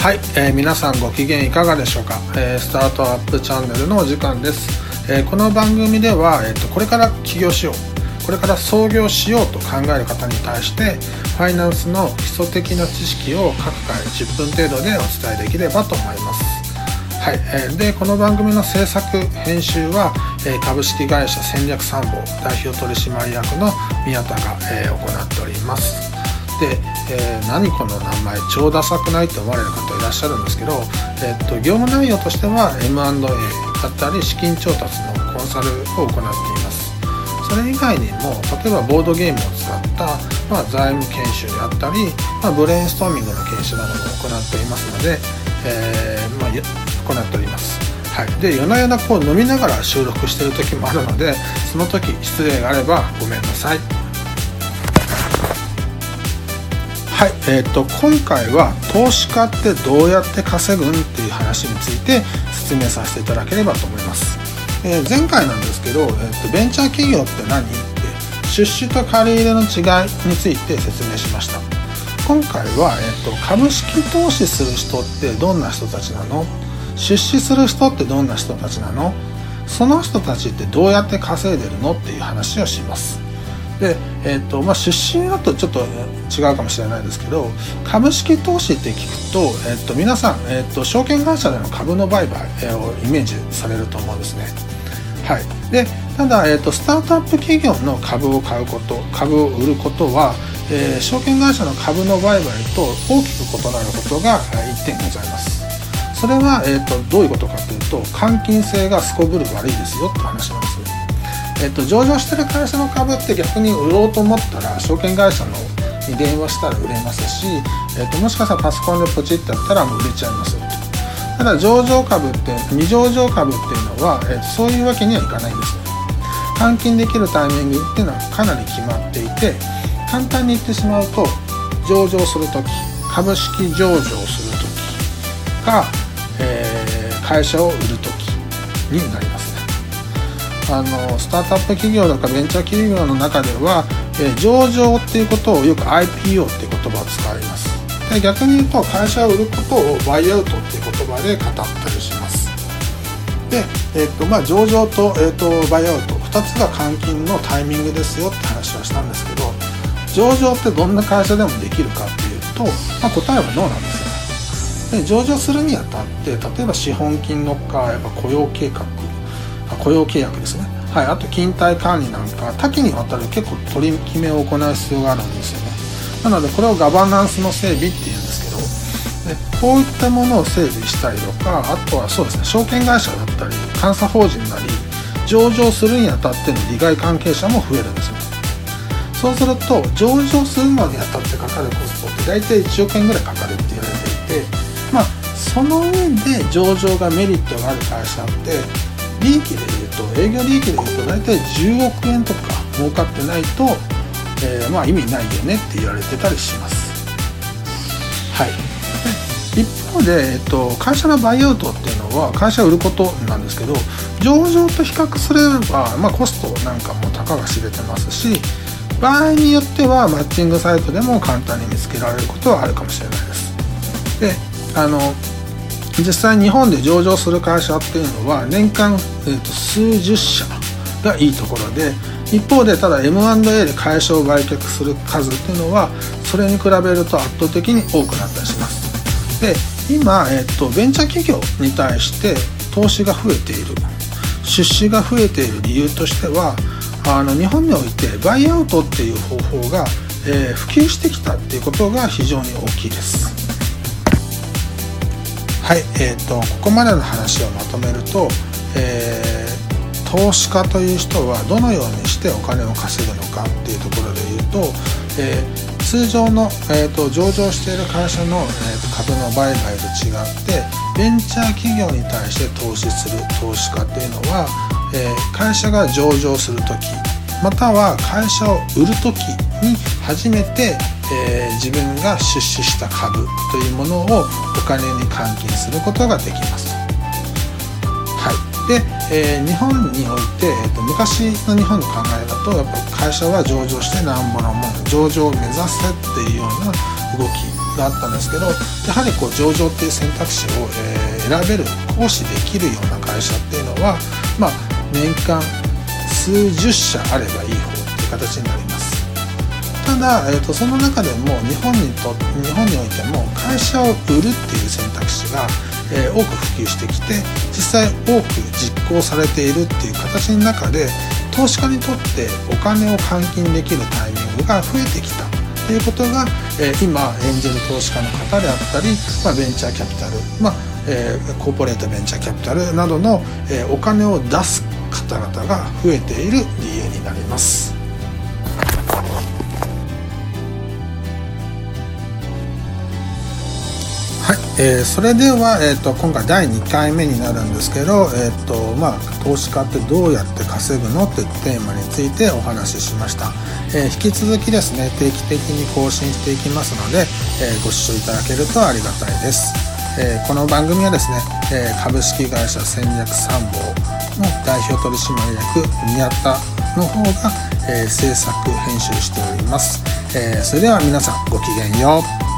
はい、皆さんご機嫌いかがでしょうか。スタートアップチャンネルのお時間です。この番組では、これから起業しよう、これから創業しようと考える方に対してファイナンスの基礎的な知識を各回10分程度でお伝えできればと思います。はい、でこの番組の制作編集は、株式会社戦略参謀代表取締役の宮田が、行っております。で、何この名前超ダサくないと思われる方いらっしゃるんですけど、業務内容としては M&A だったり資金調達のコンサルを行っています。それ以外にも例えばボードゲームを使った、財務研修であったり、ブレインストーミングの研修なども行っていますので、行っております。はい、で夜な夜なこう飲みながら収録している時もあるので、その時失礼があればごめんなさい。はい、今回は投資家ってどうやって稼ぐんっていう話について説明させていただければと思います。前回なんですけど、ベンチャー企業って何って出資と借り入れの違いについて説明しました。今回は、株式投資する人ってどんな人たちなの、出資する人ってどんな人たちなの、その人たちってどうやって稼いでるのっていう話をします。で出資だとちょっと違うかもしれないですけど、株式投資って聞くと、皆さん、証券会社での株の売買をイメージされると思うんですね。はい、でただ、スタートアップ企業の株を買うこと、株を売ることは、証券会社の株の売買と大きく異なることが1点ございます。それは、どういうことかというと、換金性がすこぶる悪いですよって話なんです。上場してる会社の株って逆に売ろうと思ったら証券会社に電話したら売れますし、もしかしたらパソコンでポチってやったらもう売れちゃいますよと。ただ上場株って未上場株っていうのは、そういうわけにはいかないんですね。換金できるタイミングっていうのはかなり決まっていて、簡単に言ってしまうと上場するとき、株式上場するときか、会社を売るときになりますね。スタートアップ企業とかベンチャー企業の中では、上場っていうことをよく IPO っていう言葉を使います。で逆に言うと会社を売ることをバイアウトっていう言葉で語ったりします。で、上場と、バイアウト2つが換金のタイミングですよって話はしたんですけど、上場ってどんな会社でもできるかっていうと、答えはノーなんですよね。で上場するにあたって、例えば資本金のか、雇用契約ですね。はい、あと勤怠管理なんか多岐にわたる結構取り決めを行う必要があるんですよね。なのでこれをガバナンスの整備っていうんですけど、でこういったものを整備したりとか、あとはそうですね、証券会社だったり監査法人なり上場するにあたっての利害関係者も増えるんですよね。そうすると上場するまでにあたってかかるコストって大体1億円ぐらいかかるって言われていて、その上で上場がメリットがある会社って利益でいうと、営業利益でいうと大体10億円とか儲かってないと、意味ないよねって言われてたりします。はい、で一方で、会社のバイアウトっていうのは会社を売ることなんですけど、上場と比較すれば、コストなんかもたかが知れてますし、場合によってはマッチングサイトでも簡単に見つけられることはあるかもしれないです。で実際日本で上場する会社っていうのは年間、数十社がいいところで、一方でただ M&A で会社を売却する数っていうのはそれに比べると圧倒的に多くなったりします。で今、ベンチャー企業に対して投資が増えている、出資が増えている理由としては、日本においてバイアウトっていう方法が、普及してきたっていうことが非常に大きいです。はい、ここまでの話をまとめると、投資家という人はどのようにしてお金を稼ぐのかっていうところで言うと、通常の、上場している会社の、株の売買と違ってベンチャー企業に対して投資する投資家っていうのは、会社が上場するとき、または会社を売るときに初めて、自分が出資した株というものをお金に換金することができます。はい、で、日本において、昔の日本の考えだとやっぱ会社は上場してなんぼのもの、上場を目指せっていうような動きがあったんですけど、やはりこう上場っていう選択肢を選べる、行使できるような会社っていうのは、まあ、年間数十社あればいい方っていう形になります。ただ、その中でも日本においても会社を売るっていう選択肢が、多く普及してきて、実際多く実行されているっていう形の中で、投資家にとってお金を換金できるタイミングが増えてきたということが、今エンジェル投資家の方であったり、まあ、ベンチャーキャピタル、まあコーポレートベンチャーキャピタルなどの、お金を出す方々が増えている理由になります。それでは、今回第2回目になるんですけど、投資家ってどうやって稼ぐのっていうテーマについてお話ししました。引き続きですね、定期的に更新していきますので、ご視聴いただけるとありがたいです。この番組はですね、株式会社戦略参謀の代表取締役宮田の方が、制作編集しております。それでは皆さん、ごきげんよう。